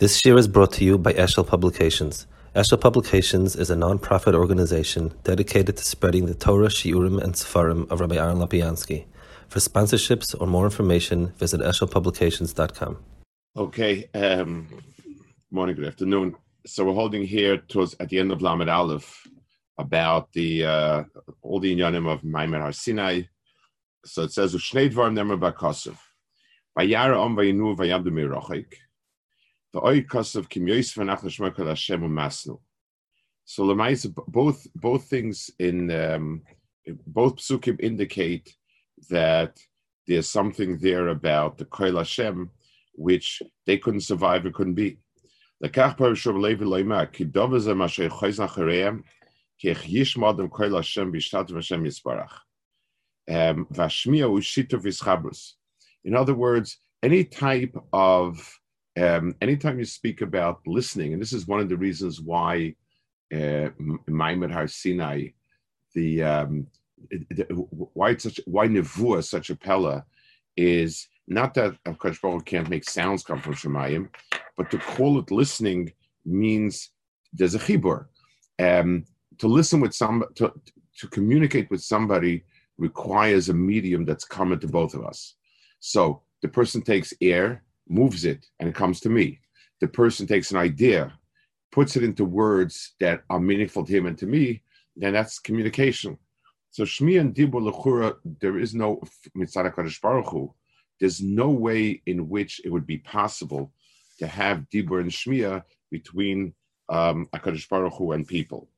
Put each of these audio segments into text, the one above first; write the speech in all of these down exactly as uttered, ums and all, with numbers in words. This shiur is brought to you by Eshel Publications. Eshel Publications is a non-profit organization dedicated to spreading the Torah, Shiurim, and Sefarim of Rabbi Aaron Lapiansky. For sponsorships or more information, visit eshel publications dot com. Okay, um, good morning, good afternoon. So we're holding here towards at the end of Lamed Aleph about the uh, all the inyanim of Maimon HaR Sinai. So it says, Ushnei dvarim nemar ba'Kosov. Vayara om vayinu vayabdu mirochik. The oy Kosov kim yosef anachnu shmo kol Hashem umasnu. So l'mayis, both both things in um, both psukim indicate that there's something there about the kol Hashem which they couldn't survive and couldn't be. L'kach parishov levi loyma ki dovazem asher choiz nachareim ki yish madam kol Hashem b'shtat v'Hashem yisbarach. Um, in other words, any type of, um, anytime you speak about listening, and this is one of the reasons why uh, Maimon HaR Sinai, the, um, the why it's such, why Nevuah, such a pella, is not that HaKadosh Baruch Hu can't make sounds come from Shemayim, but to call it listening means there's a chibur. Um, to listen with some, to, to communicate with somebody requires a medium that's common to both of us. So the person takes air, moves it, and it comes to me. The person takes an idea, puts it into words that are meaningful to him and to me, then that's communication. So Shmi and Dibur L'chura, there is no, Mitzad HaKadosh Baruch Hu, there's no way in which it would be possible to have Dibur and Shmiya between um, HaKadosh Baruch Hu and people.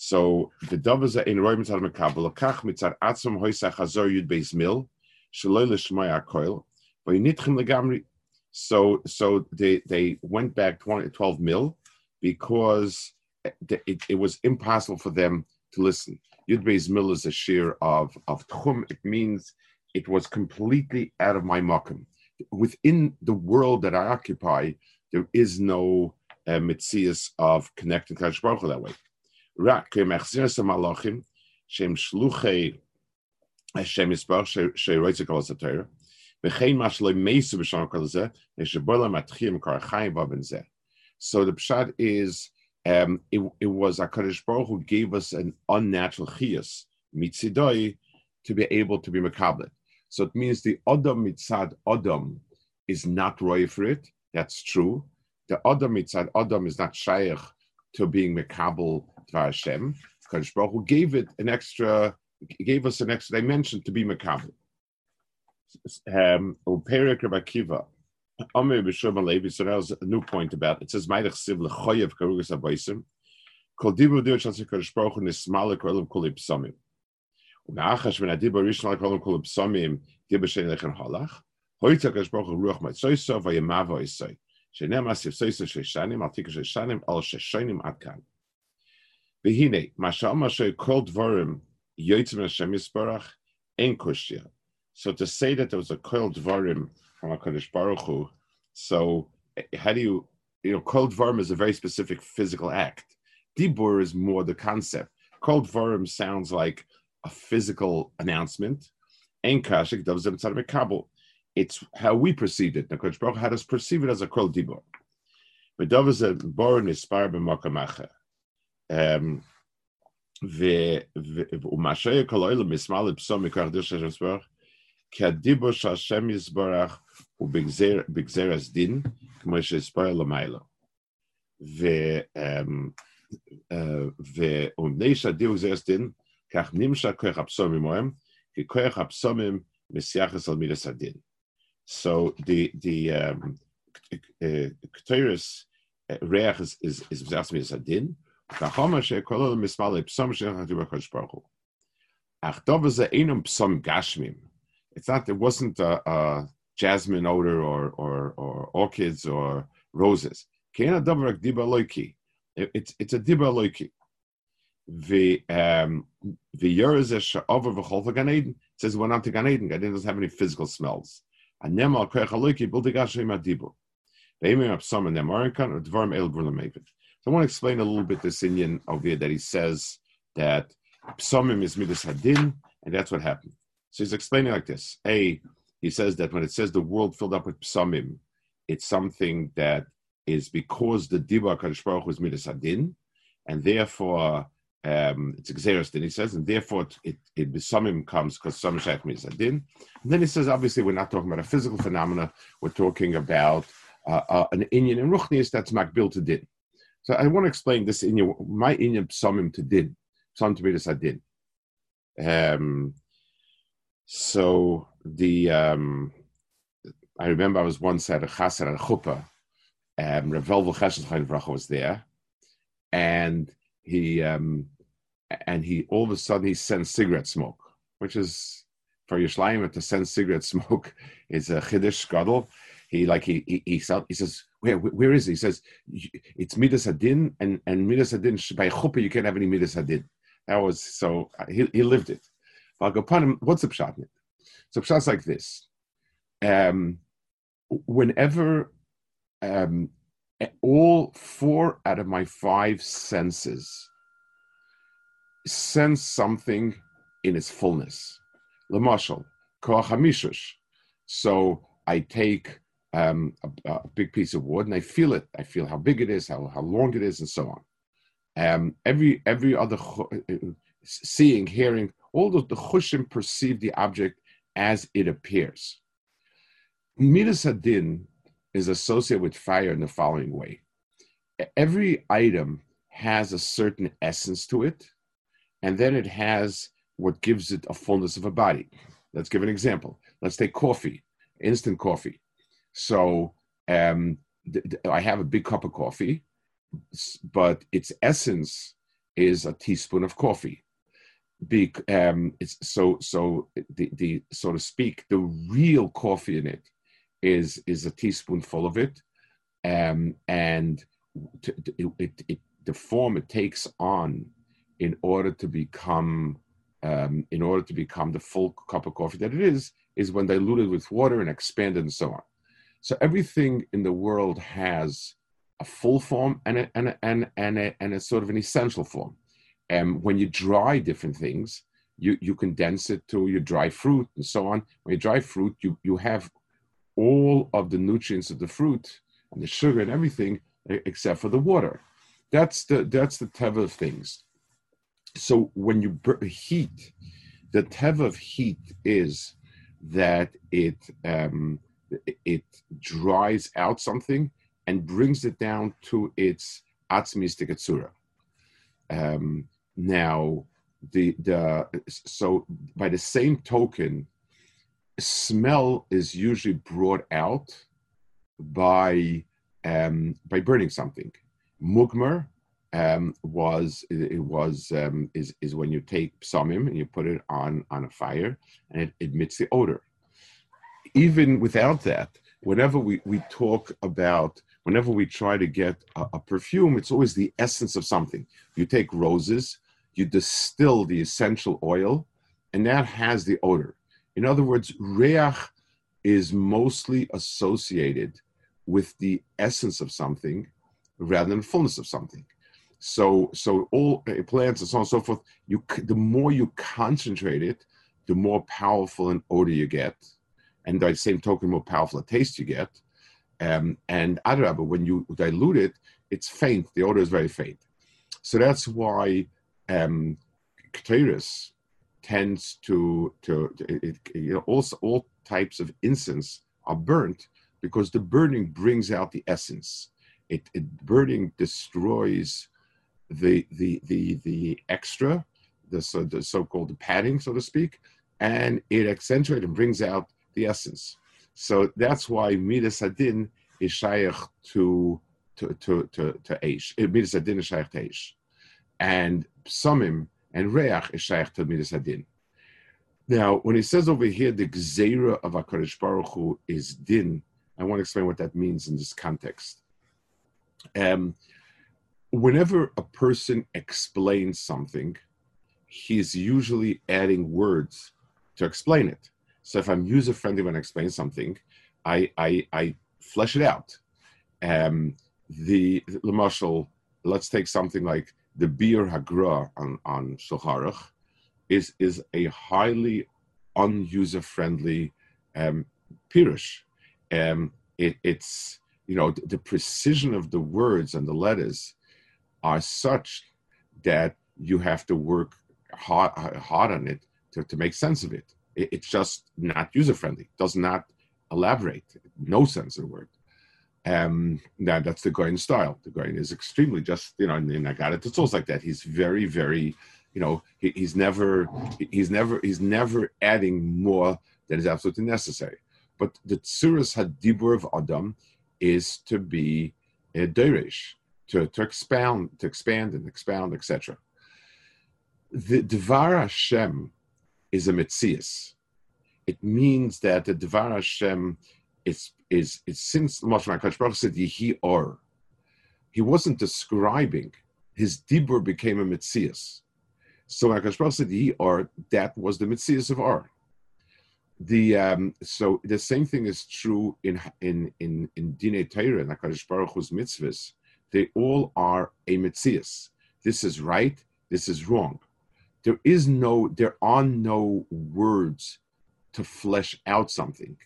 So the Dovah in Roy Mitzar Mekabel Kach Mitzar Atzum Hoysach Hazor Yud Beis Mil Shaloi L'Shmaya Koil V'Yinitchem Legamri. So so they they went back twelve mil because it, it, it was impossible for them to listen. Yud Beis Mil is a shiur of of Tchum. It means it was completely out of my makom. Within the world that I occupy, there is no uh, mitzias of connecting to Kadosh Baruch Hu that way. Rak Machziras Malachim, Shem Shluchei Hashem Yisbar, She Roitzik Kolasatera, Bechain Mashle Mesu B'Shan Kolazeh, Neshabola Matchim Karachayim Babenzeh. So the Pshat is, um, it, it was HaKadosh Baruch Hu gave us an unnatural chiyus, mitzidoi, to be able to be mekablet. So it means the Adam mitzad Adam is not roy for it, that's true. The Adam mitzad Adam is not shaykh to being mekabel. Hashem, Kadosh Baruch Hu gave it an extra, gave us an extra dimension to be makabel. Um, Uperek Rabbi Akiva, Amir B'Shem Alevi. So that was a new point about it. It says, "Ma'idach Siv lechoyev karugas abaysim, kol dibur diur shalsi Kadosh Baruch Hu nismalek olam kol ipsamim, u'na'achash v'nadibur rishnalek olam kol ipsamim dibur shein lechen halach, hoyta Kadosh Baruch Hu ruach matzoyso v'yemav v'oisay, shenem asif soyso sheishanim al tikus sheishanim al sheishanim adkan." V'hinei, mashal mashay kol dvarim yoytzim Hashem Yisbarach ein kushya. So to say that there was a kol dvarim from HaKadosh Baruch Hu, so how do you, you know, kol dvarim is a very specific physical act. Dibur is more the concept. Kol dvarim sounds like a physical announcement. Ein kashik davzem tzad mekabel. It's how we perceive it. HaKadosh Baruch Hu had us perceive it as a kol dibur. V'davzem borin ispar b'makam acher. Um, the Umashay Kaloil Mismal Psomi Kardishasbar, Kadibo Shashem Yisbarach, who Bigzer Bigzeras Din, Moshe Spoil Milo. The um uh the Umnesha Dioxers Din, Karnimsha Kerapsomimoem, Kerapsomim, Messiachas Almidasadin. So the the um Kteris Reach is is is Zasmisadin. It's not, it wasn't a, a jasmine odor or, or, or orchids or roses. It's, it's a diba loiki. It says we're not to Gan Eden. Gan Eden doesn't have any physical smells. I want to explain a little bit this inyan over here that he says that psomim is midas hadin, and that's what happened. So he's explaining like this. A, he says that when it says the world filled up with psomim, it's something that is because the Dibur HaKadosh Baruch Hu is Midas Hadin, and therefore um, it's Xeris Din, he says, and therefore it, it, it Samim comes because Samim Shaykh Midas Hadin. And then he says, obviously, we're not talking about a physical phenomena, we're talking about uh, uh, an Inyan in Ruchnius that's Makbil to Din. So I want to explain this Inyan, my Inyan Samim to Din, Samim to Midas Hadin. Um, so the, um, I remember I was once at a chassid, at a chuppah, um, Rav Elvo Chesed Chayim Bracha was there, and he, um, and he, all of a sudden he sends cigarette smoke, which is, for Yerushalayim to send cigarette smoke is a chiddush gadol. He like, he, he, he, he says, where, where is he? He says, it's Midas Hadin, and, and Midas Hadin, by chuppah you can't have any Midas Hadin. That was, so he, he lived it. What's the pshat in it? So pshat's like this. Um, whenever um, all four out of my five senses sense something in its fullness. L'mashal, koach hamishush. So I take um, a, a big piece of wood and I feel it. I feel how big it is, how, how long it is, and so on. Um, every every other seeing, hearing, all of the chushim perceive the object as it appears. Midas Hadin is associated with fire in the following way. Every item has a certain essence to it, and then it has what gives it a fullness of a body. Let's give an example. Let's take coffee, instant coffee. So um, th- th- I have a big cup of coffee, but its essence is a teaspoon of coffee. Be, um, it's so so the, the so to speak, the real coffee in it is is a teaspoonful of it, um, and t- t- it, it, the form it takes on in order to become um, in order to become the full cup of coffee that it is is when diluted with water and expanded and so on. So everything in the world has a full form and a, and a, and a, and, a, and a sort of an essential form. And um, when you dry different things, you, you condense it to your dry fruit and so on. When you dry fruit, you, you have all of the nutrients of the fruit and the sugar and everything except for the water. That's the that's the teva of things. So when you bur- heat, the teva of heat is that it um, it dries out something and brings it down to its atzmistic etzura. Um, now, the the so by the same token, smell is usually brought out by um, by burning something. Mugmer um, was it was um, is is when you take psamim and you put it on on a fire and it emits the odor. Even without that, whenever we, we talk about Whenever we try to get a, a perfume, it's always the essence of something. You take roses, you distill the essential oil, and that has the odor. In other words, reach is mostly associated with the essence of something rather than fullness of something. So, so all plants and so on and so forth, you, the more you concentrate it, the more powerful an odor you get, and by the same token, the more powerful a taste you get. Um, and adrabah, when you dilute it, it's faint. The odor is very faint. So that's why um, keteris tends to, to it, you know, also all types of incense are burnt because the burning brings out the essence. It, it burning destroys the the the the extra, the so the so-called the padding, so to speak, and it accentuates and brings out the essence. So that's why Midas Hadin is shaykh to to to to, to Eish. Midas Hadin is shaykh to Eish, and Samim and Reach is shaykh to Midas Hadin. Now, when he says over here the gzeira of HaKadosh Baruch Hu is Din, I want to explain what that means in this context. Um, whenever a person explains something, he's usually adding words to explain it. So if I'm user-friendly when I explain something, I I, I flesh it out. Um, the l'mashal, let's take something like the biur hagra on on Shulchan Aruch is is a highly unuser-friendly um, pirush. Um, it, it's you know, the, the precision of the words and the letters are such that you have to work hard, hard on it to, to make sense of it. it. It's just not user-friendly, does not elaborate, no sense of the word. Um, now that's the Goyen style. The Goyen is extremely just, you know, and, and I got it. It's always like that. He's very, very, you know, he, he's never, he's never, he's never adding more than is absolutely necessary. But the Tzuras Hadibur of Adam is to be a Derish, to, to expound, to expand and expound, et cetera. The Dvar Hashem is a Metzias. It means that the Dvar Hashem is Is, is since the Moshe HaKadosh Baruch Hu said Yehi Or, he wasn't describing, his Dibur became a Metzias. So HaKadosh Baruch Hu said Yehi Or, that was the Metzias of Or. The um, so the same thing is true in in in in Dinei Torah and HaKadosh Baruch Hu's mitzvahs. They all are a Metzias. This is right. This is wrong. There is no. There are no words to flesh out something.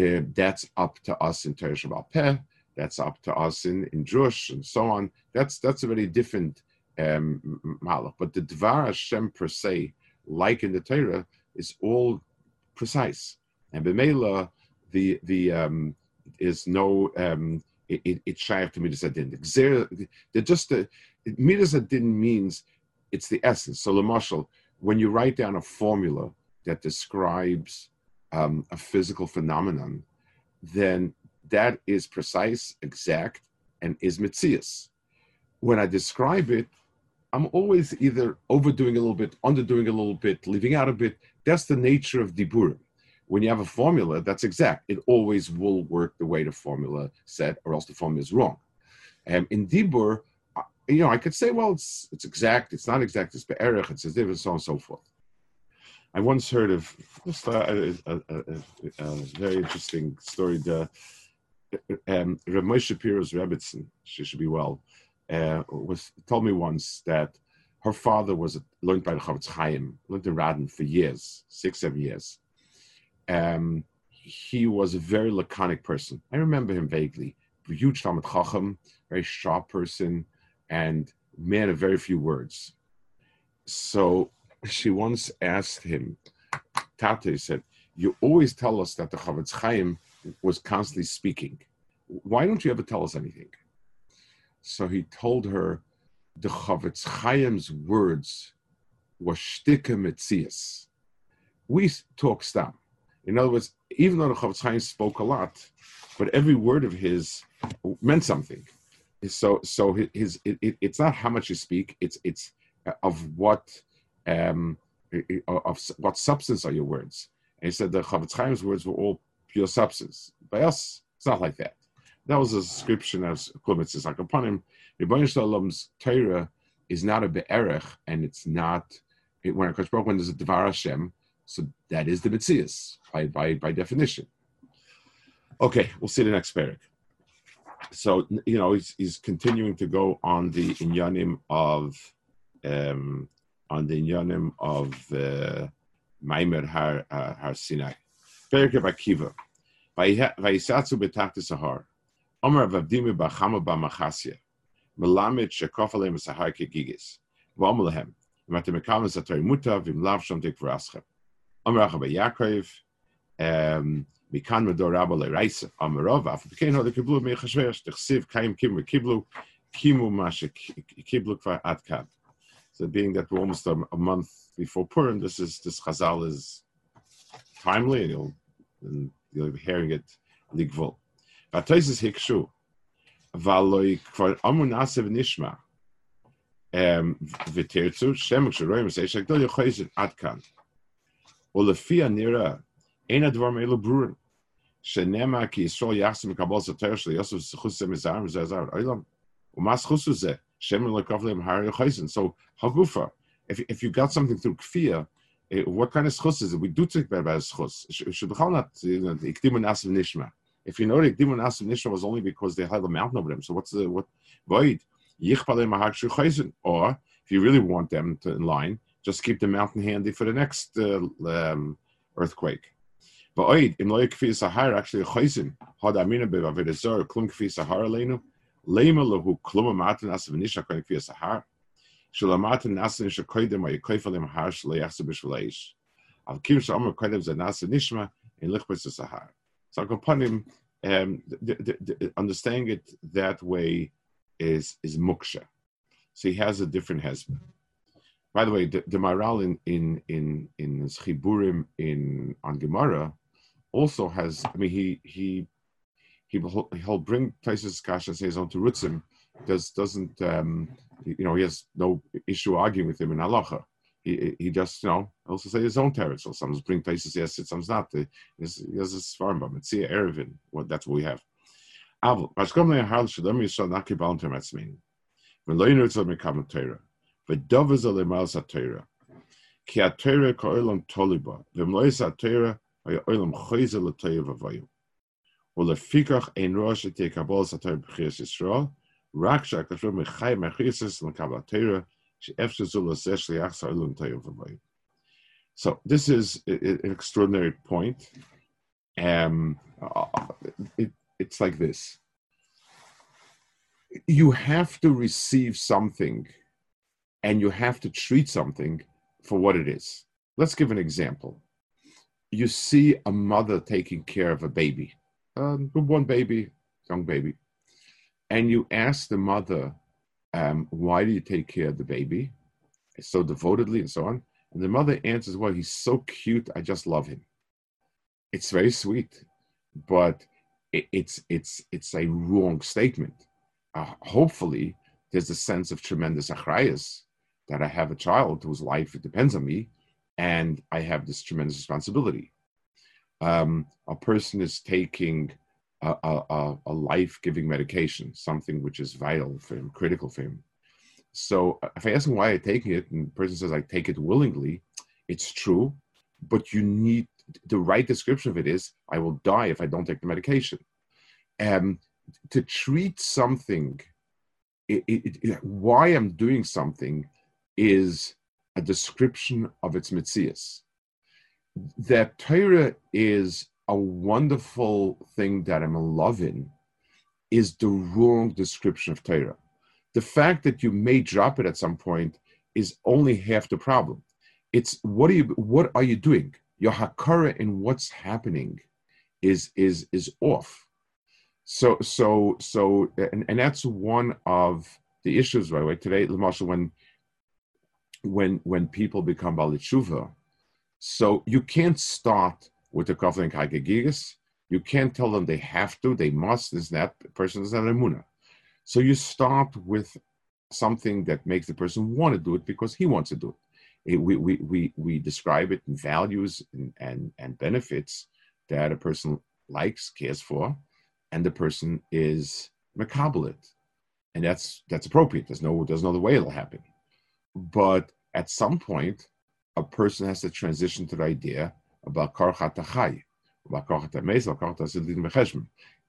Uh, that's up to us in Torah Shabbal Peh, that's up to us in, in Jewish, and so on. That's that's a very different um, malach. But the Dvar Hashem per se, like in the Torah, is all precise. And b'meila, the the um, is no um, it, it, it's shayach to midas hadin. They're just the midas hadin means it's the essence. So l'mashal, when you write down a formula that describes Um, a physical phenomenon, then that is precise, exact, and is mitzias. When I describe it, I'm always either overdoing a little bit, underdoing a little bit, leaving out a bit. That's the nature of diburim. When you have a formula that's exact, it always will work the way the formula said, or else the formula is wrong. Um, in dibur, you know, I could say, well, it's it's exact, it's not exact, it's be'erich, it's as if, and so on and so forth. I once heard of a, a, a, a very interesting story. The um, Rav Moshe Piroz Rebbitzin, she should be well, uh, was told me once that her father was learned by the Chafetz Chaim, learned in Radin for years, six, seven years. Um, he was a very laconic person. I remember him vaguely. Huge Talmid Chacham, very sharp person, and man of very few words. So she once asked him, Tate said, you always tell us that the Chafetz Chaim was constantly speaking. Why don't you ever tell us anything? So he told her, the Chafetz Chaim's words were shtika metzias. We talk stam. In other words, even though the Chafetz Chaim spoke a lot, but every word of his meant something. So, so his it, it, it's not how much you speak, it's it's of what Um, of what substance are your words? And he said the Chafetz Chaim's words were all pure substance. By us, it's not like that. That was a description as Kulmitz is like upon him. Rebbeinu Shalom's Torah is not a be'erech, and it's not it, when Hakadosh Baruch Hu, when there's a Dvar Hashem, so that is the Metzias by by by definition. Okay, we'll see the next parak. So you know he's, he's continuing to go on the inyanim of. Um, on the Inyanim of uh, Maimon HaR uh, HaR Sinai. Perek Rav Akiva. Vayisatzu betachtis ahar. Omer avavdimu b'chama b'machasya. Melamed shekof aleim asahar kegigis. V'omer lehem. Im atem mekalim satari muta v'im lav shom tikvar aschem. Omer acha b'Yakov. Mikan medor rabba le'raisa. Omer rov. Afu b'kein ho dekiblu meichashverosh. Tichsiv kaim kim v'kiblu. Kimu ma shekiblu kvar adkad. So being that we're almost a, a month before Purim, this is this Chazal is timely, and you'll and you'll be hearing it ligvul. V'atayzis hikshu, v'aloi kvar amu nasev nishma, v'tertzu shemuk shroim seishak dol yochayzit atkan, ulefi anira ein advar me'elu bruin, shenema ki Yisrael yachsim kabal zater shel Yosef zchus zemizarim zezar oilam, umas chusu ze. So Hagufa, if if you got something through kfiyah, what kind of schus is it? We do think about schus. If you know the Ikdimun Asim Nishma was only because they had a mountain over them. So what's the what void? Or if you really want them to in line, just keep the mountain handy for the next uh, um, earthquake. Actually, so um, the, the, the, understanding it that way is is moksha. So he has a different husband. By the way, the, the Maral in in in in Chiburim in on Gemara also has. I mean, he he he he'll bring places Kasha says on to Rutzim. Does doesn't um, you know he has no issue arguing with him in halacha. He he just you know also say his own teretz. So some bring places yes, some's not. He has this farm but Metzia Erevin. What that's what we have. So this is an extraordinary point. Um, it, it's like this. You have to receive something and you have to treat something for what it is. Let's give an example. You see a mother taking care of a baby, um, one baby, young baby, and you ask the mother, um, why do you take care of the baby so devotedly and so on? And the mother answers, well, he's so cute, I just love him. It's very sweet, but it's, it's, it's a wrong statement. Uh, hopefully, there's a sense of tremendous achrayus that I have a child whose life depends on me, and I have this tremendous responsibility. Um, a person is taking a, a, a life-giving medication, something which is vital for him, critical for him. So if I ask him why I'm taking it, and the person says, I take it willingly, it's true, but you need, the right description of it is, I will die if I don't take the medication. Um, to treat something, it, it, it, why I'm doing something is a description of its mitzias. That Torah is a wonderful thing that I'm in love in is the wrong description of Torah. The fact that you may drop it at some point is only half the problem. It's what are you what are you doing? Your hakara in what's happening is is is off. So so so and, and that's one of the issues, by the way. Today, Lamasha, when when when people become Bali Tshuva, so you can't start with the Kafel and Chagigas. You can't tell them they have to, they must, this and that person is not Emuna. So you start with something that makes the person want to do it because he wants to do it. it we, we, we, we describe it in values and, and, and benefits that a person likes, cares for, and the person is makabelit. And that's that's appropriate. There's no there's no other way it'll happen. But at some point, a person has to transition to the idea about karchat ha'chai, about karchat ha'meis, about karchat ha'sidin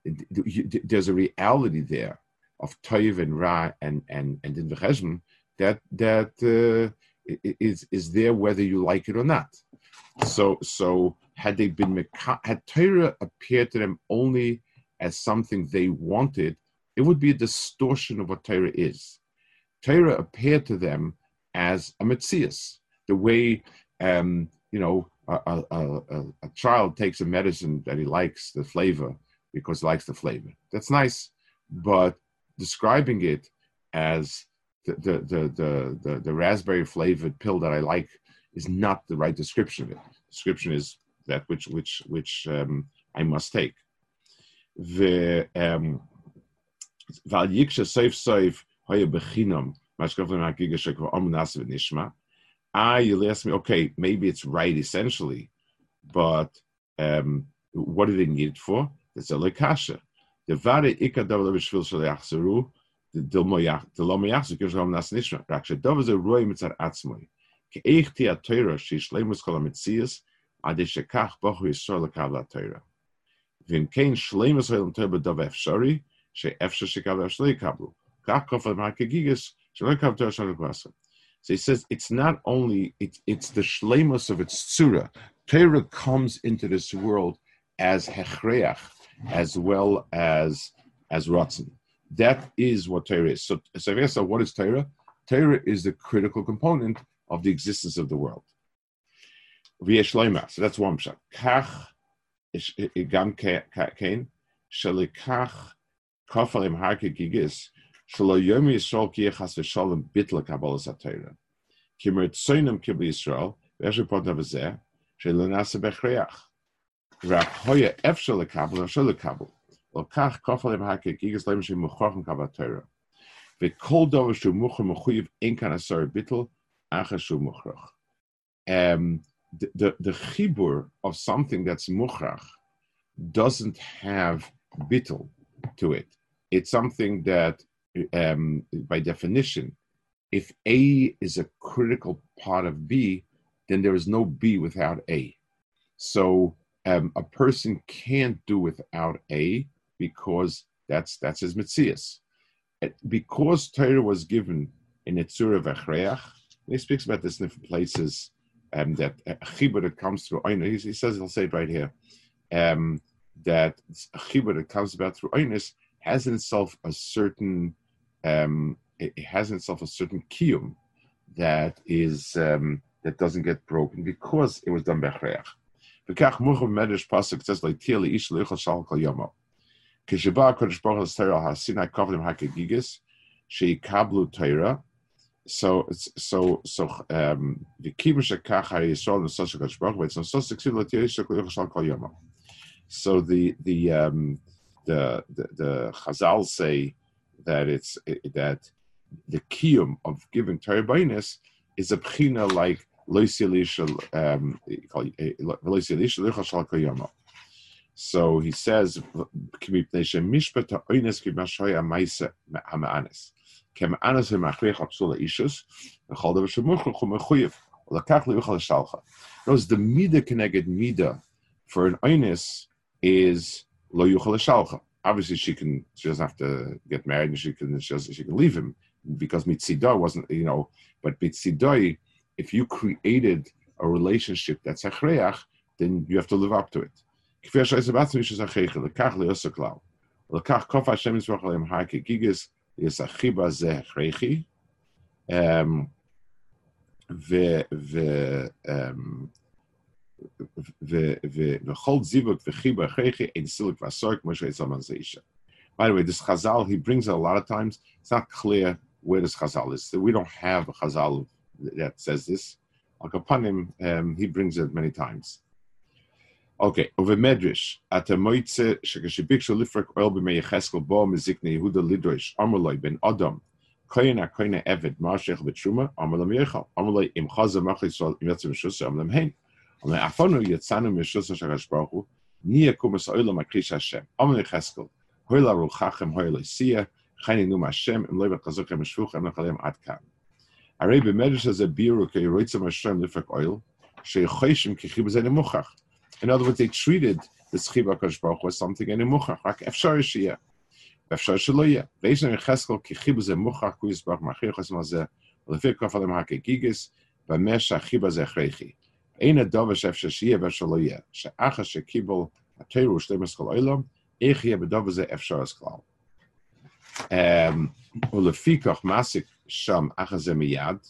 v'cheshbon. There's a reality there of toiv and ra and and and din v'cheshbon that that uh, is is there whether you like it or not. So so had they been had Torah appeared to them only as something they wanted, it would be a distortion of what Torah is. Torah appeared to them as a metzias, the way um, you know a, a, a, a child takes a medicine that he likes the flavor because he likes the flavor. That's nice, but describing it as the the the the, the, the raspberry flavored pill that I like is not the right description of it. Description is that which which which um, I must take. The um, Ah, you'll ask me, okay, maybe it's right essentially, but um, what do they need it for? That's a lekasha. So he says it's not only, it's, it's the shleimus of its tzura. Torah comes into this world as hechreach, as well as as rotzen. That is what Torah is. So, so what is Torah? Torah is the critical component of the existence of the world. V'yeshleima. So that's one pshat. Kach gam kain shalikach kafalim harke gigis shelo yom yisrael ki yechas v'shalom bitla kabbalas haTorah ki mertzonim ki b'Yisrael v'eshepotna v'zeh shelo nasa bechreach rak hoya ef shalikabbal shalikabal lokach kafalim harke gigis leim shem muchachem kabaTorah v'kol davar shu muchem mechuyev ein kan asar bitl achas shu muchrach. Um, the, the, the chibur of something that's muchrach doesn't have bittul to it. It's something that, um, by definition, if A is a critical part of B, then there is no B without A. So um, a person can't do without A because that's that's his metzias. Because Torah was given in a tzur of achreach, he speaks about this in different places. Um, that chibur uh, that comes through oinus, he says, he'll say it right here, um, that chibur that comes about through oinus has in itself a certain, um, it has in itself a certain kiyum that is um, that doesn't get broken because it was done bechreach. V'kach muchav medrash pasuk says like tia leish leichol shal kol yomo. Kishibah kodesh baruch l'steril har sinai kavlim hakegigis sheikablu Torah. So, so, so, um, the So the, the, um, the, the, the Chazal say that it's, that the kiyum of giving Torah b'inus is a pchina like, um, so he says, Kem anas v'machrech apsula ishus v'chol davar shemuchruchu mechuyev l'kach liuchal shalcha. Notice the mida connected mida for an oinus is lo yuchal shalcha. Obviously, she can she doesn't have to get married and she can she, has, she can leave him because mitzidai wasn't you know. But mitzidai, if you created a relationship that's achreach, then you have to live up to it. Kfir shaisabatzim ishus achreich l'kach liusaklau l'kach kof Hashem yisrochalim harke gigas. Is a chiba zeh rechi, um, ve ve um, ve ve ve chol zivuk ve chiba rechi in silik vasork moshe zaman zeisha. By the way, this Chazal he brings it a lot of times. It's not clear where this Chazal is. We don't have a Chazal that says this. Al kapanim, um, he brings it many times. Okay, over Medrash, at the Moitze, Shekashibik Shalifrak Oil Bimei Yecheskel Bo Mizikne Yehuda Lidrosh, Amrloi Ben Adam, Koyana Koyana Evid, Marshech Betruma, Amrlam Yechal, Amrloi Im Chaza Machisol, Imyatzim Shus, Amrlam Hain, Amrlam Afonu Yetzanu Mishus Shakash Bahu, Nia Kumas Oilam Akrish Hashem, Amrlam Yecheskel, Hoila Ruchachem Hoila Sia, Chani Num Hashem, Imloi Bakazuchem Shvuchem Nachalem Adkan. Arei Bemedrash as a Biru Kei Roitzam Hashem Lifrak Oil, Shechoshim Kichib Zene Muchach. In other words, they treated the Chiba Kadosh Baruch Hu as something in a muchach, like Efshar Shiyah, Efshar Shloya. Ve'ishem Yecheskel ki Chiba ze muchach kuyis Baruch Machir Chasma ze lefi Kafalem Hakegigis v'mesh Chiba ze Chreichi. Ein Adav Efshar Shiyah Efshar Shloya. She'achas she'kibol Ateiru Shleimus Kol Olam Echiyah B'Adav ze Efshar Esklal. Ulefi Kach Masik Sham Achas ze Miyad.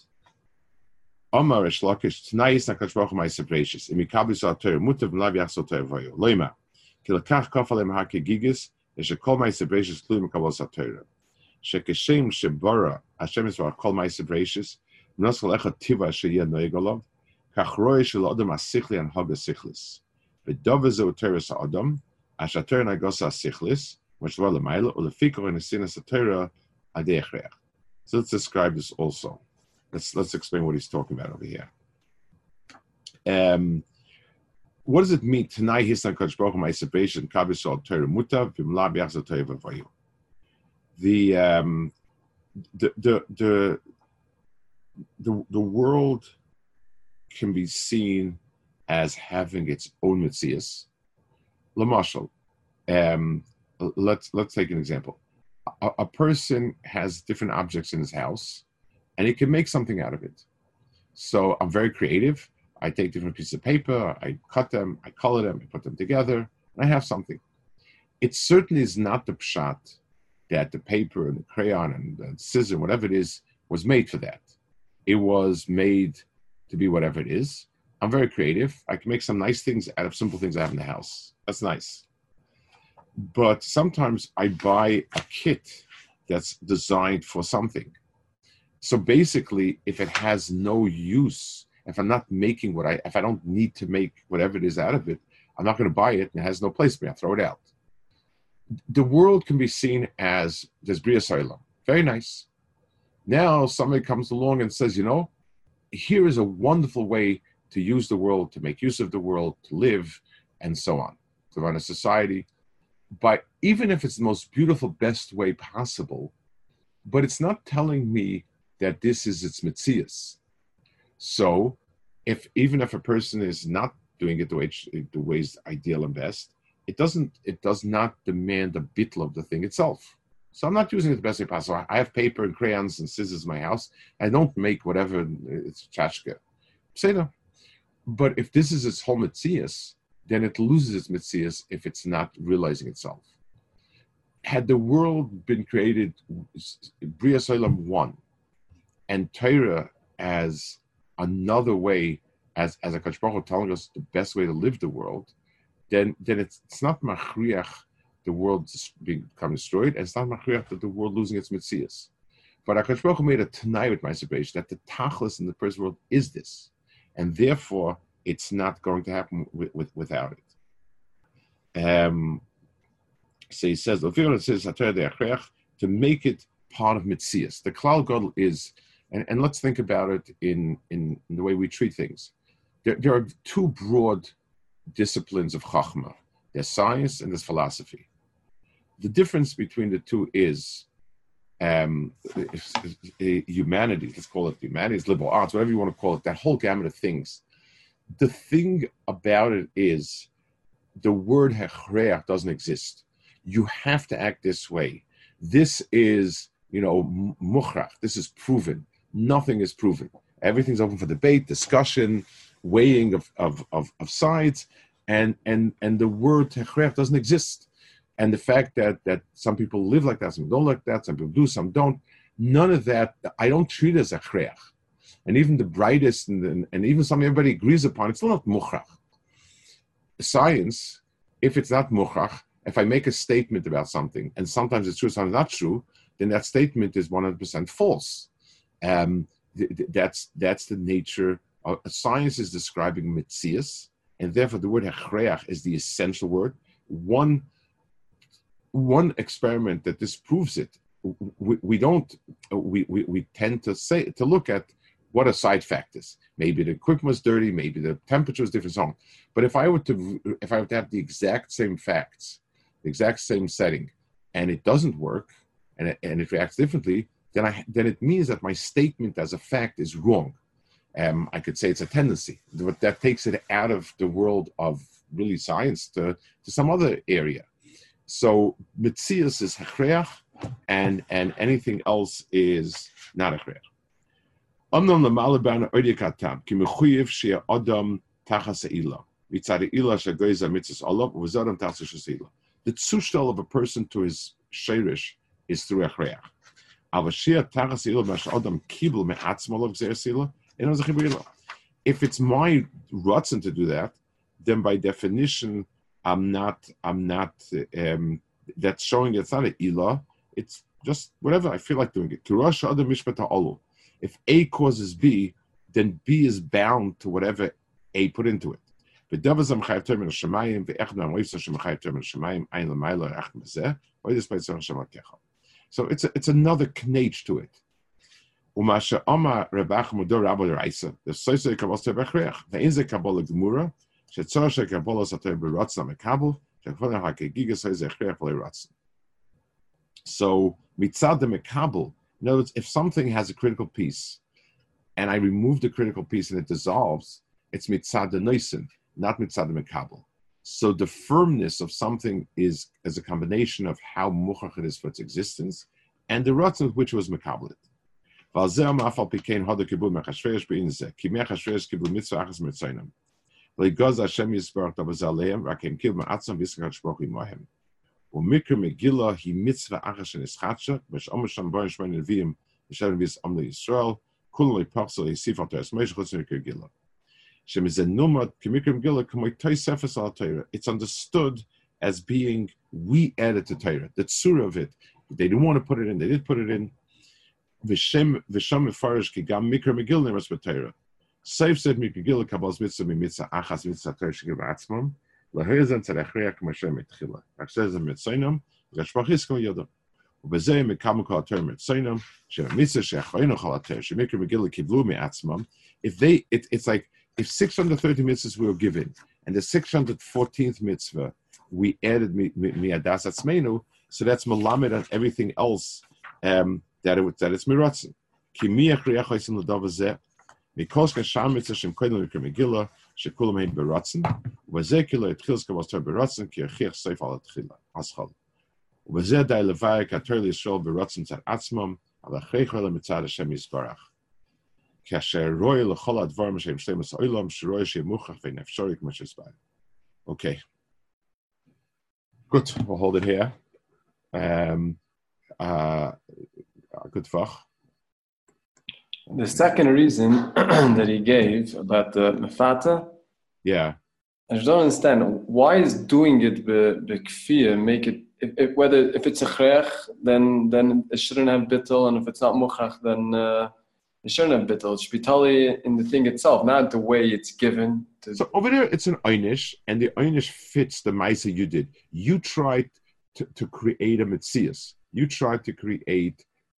Omar Reish Lakish Tnayis Nakadosh Baruch Hu Ma'aseh Bereishis Imikablis Torah Mutav V'Lav Yachzor Torah Voyu Loima Kilakach Kafalem Hakegigis Eshekol Ma'aseh Bereishis Tluim Kabbalas Torah Shekeshem Shebara Hashem Yisrael Kol Ma'aseh Bereishis Menoskol Echad Tiva Sheyeh Noegolov Kachroi Shel Adam Asichli and Haga Sichlis V'Dove Zeu Teres Adam Asher Torah Nagosa Asichlis Meshvar Lemaila Ulefikor Nesinas Torah Adei Achreach. So let's describe this also. Let's let's explain what he's talking about over here. Um, what does it mean? Tonight, his son Kadosh Baruch Hu Ma'aseh Bereishis Kabisol Torah Mutav V'Lav Yachzor Torah Voyu. The um, the the the the world can be seen as having its own mitzias. L'mashal, um, let's let's take an example. A, a person has different objects in his house. And it can make something out of it. So I'm very creative. I take different pieces of paper, I cut them, I color them, I put them together, I have something. It certainly is not the pshat that the paper and the crayon and the scissor, whatever it is, was made for that. It was made to be whatever it is. I'm very creative. I can make some nice things out of simple things I have in the house. That's nice. But sometimes I buy a kit that's designed for something. So basically, if it has no use, if I'm not making what I, if I don't need to make whatever it is out of it, I'm not going to buy it and it has no place for me. I throw it out. The world can be seen as there's Bria Solam. Very nice. Now somebody comes along and says, you know, here is a wonderful way to use the world, to make use of the world, to live, and so on, to run a society. But even if it's the most beautiful, best way possible, but it's not telling me that this is its metzias. So if even if a person is not doing it the way the way's ideal and best, it doesn't, it does not demand a bitl of the thing itself. So I'm not using it the best way possible. I have paper and crayons and scissors in my house. I don't make whatever, it's tchashka. Say no. But if this is its whole metzias, then it loses its metzias if it's not realizing itself. Had the world been created, Bria Solam one, and Torah as another way, as as a Kadosh Baruch Hu telling us the best way to live the world, then then it's, it's not machriach the world become destroyed, and it's not machriach that the world losing its metzias. But Kadosh Baruch Hu made a tanai with my separation that the tachlis in the present world is this, and therefore it's not going to happen with, with, without it. Um, so he says, to make it part of metzias. The klal gadol is, and, and let's think about it in, in, in the way we treat things. There, there are two broad disciplines of chachma. There's science and there's philosophy. The difference between the two is um, if, if, if, humanity, let's call it humanity, it's liberal arts, whatever you want to call it, that whole gamut of things. The thing about it is the word hechreach doesn't exist. You have to act this way. This is, you know, mukhrach. This is proven. Nothing is proven. Everything's open for debate, discussion, weighing of, of, of, of sides, and, and, and the word hechreach doesn't exist. And the fact that, that some people live like that, some don't like that, some people do, some don't, none of that, I don't treat as hechreach. And even the brightest, and, and, and even something everybody agrees upon, it's still not mukhrach. Science, if it's not mukhrach, if I make a statement about something, and sometimes it's true, sometimes not true, then that statement is one hundred percent false. Um, th- th- that's that's the nature of, science is describing metzias, and therefore the word hechreach is the essential word. One, one experiment that disproves it, we, we don't, we, we, we tend to say, to look at what are side factors? Maybe the equipment was dirty, maybe the temperature was different, so on. But if I were to, if I were to have the exact same facts, the exact same setting, and it doesn't work, and it, and it reacts differently, then I then it means that my statement as a fact is wrong. Um, I could say it's a tendency, but that takes it out of the world of really science to, to some other area. So mitzias is hechreach, and and anything else is not hechreach. We The tzushtel of a person to his sheirish is through hechreach. If it's my rutzon to do that, then by definition, I'm not. I'm not. Um, that's showing it's not an ilah. It's just whatever I feel like doing it. If A causes B, then B is bound to whatever A put into it. So it's a, it's another knage to it. So mitzad the mekabel. In other words, if something has a critical piece, and I remove the critical piece and it dissolves, it's mitzad hanosin, not mitzad mekabel. So the firmness of something is as a combination of how mukhrach it is for its existence, and the rots with which it was mekabel. It's understood as being, we added to Torah. The tzura of it, they didn't want to put it in, they did put it in. V'shem v'farish ki gam mikra megillah niras b'Torah. Saif said mikra megillah kabbalas mitzvah mitzvah achas mitzvah Torah shegiv atzmam lahirzan tzarechriak m'ashem etchila. Achsezem mitzaynam gashpachiskom yodam. Ubezei mekamuko ator mitzaynam she mitzvah sheachayinu chalater she mikra megillah kiblu me'atzmam. If they, it, it's like if six hundred thirty mitzvahs we were given, and the six hundred fourteenth mitzvah we added mi'adas atzmeinu, so that's melamed and everything else. Um, That it that it's miratzen. Okay. Good. We'll hold it here. Um, uh, Good fach. The second reason that he gave about the mefata, yeah, I just don't understand why is doing it bekfir make it if, if, whether if it's a chrech then then it shouldn't have bittul, and if it's not muchach then uh, it shouldn't have bittul. It should be totally in the thing itself, not the way it's given. To... So over there, it's an einish, and the einish fits the ma'aser you did. You tried to, to create a metzias. You tried to create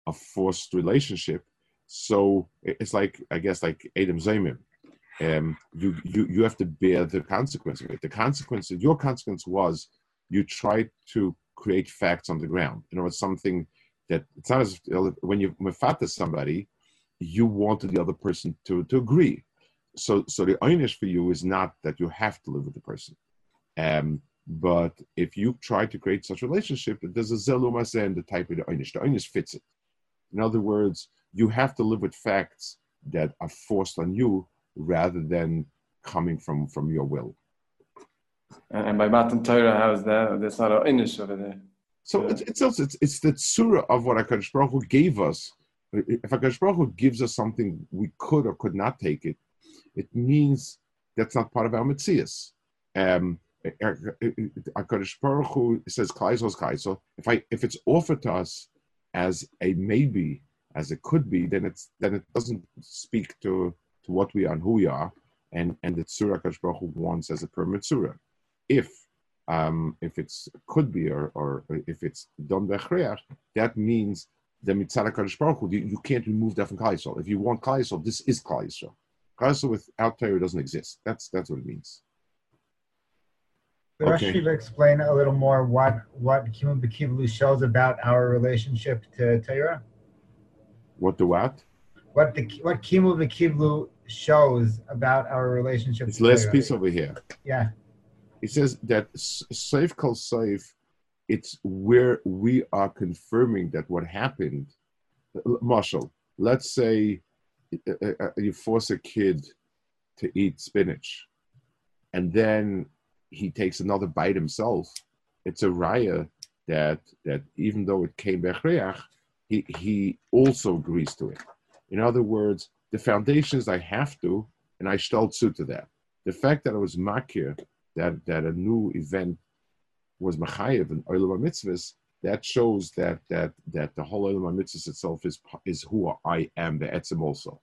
a forced relationship, so it's like I guess like Adam Zaymim. Um, you you you have to bear the consequence of it. The consequence, your consequence was you tried to create facts on the ground. You know, it's something that it's not as if when you mefata somebody, you wanted the other person to to agree. So so the einish for you is not that you have to live with the person, um, but if you try to create such a relationship, there's a zelumase and the type of the einish. The einish fits it. In other words, you have to live with facts that are forced on you rather than coming from, from your will. And by Matan Torah, how is that? That's not an inish over there. So yeah. it's, it's also it's, it's the tzura of what HaKadosh Baruch Hu gave us. If HaKadosh Baruch Hu gives us something we could or could not take it, it means that's not part of our metzias. Um, HaKadosh Baruch Hu says Kaisos Kaisos. If I if it's offered to us as a maybe, as it could be, then it's then it doesn't speak to, to what we are and who we are, and and the tzura HaKadosh Baruch Hu wants as a permanent tzura. If um, if it's could be or or if it's don bechreach, that means the mitzvah HaKadosh Baruch Hu, you can't remove that from Klal Yisrael. If you want Klal Yisrael, this is Klal Yisrael. Klal Yisrael without Torah doesn't exist. That's that's what it means. Could okay. Rashi explain a little more what what Kimun B'Kivlu shows about our relationship to Torah? What the what? What the what Kimun B'Kivlu shows about our relationship it's to Torah. It's last piece over here. Yeah. It says that Seif Kol Seif, it's where we are confirming that what happened. Marshall, let's say you force a kid to eat spinach, and then he takes another bite himself. It's a raya that that even though it came bechreach, he he also agrees to it. In other words, the foundation is I have to, and I shtal tzu to that. The fact that I was makir, that that a new event was machayev and olam mitzvahs, that shows that that that the whole olam mitzvahs itself is is who I am, the etzem also.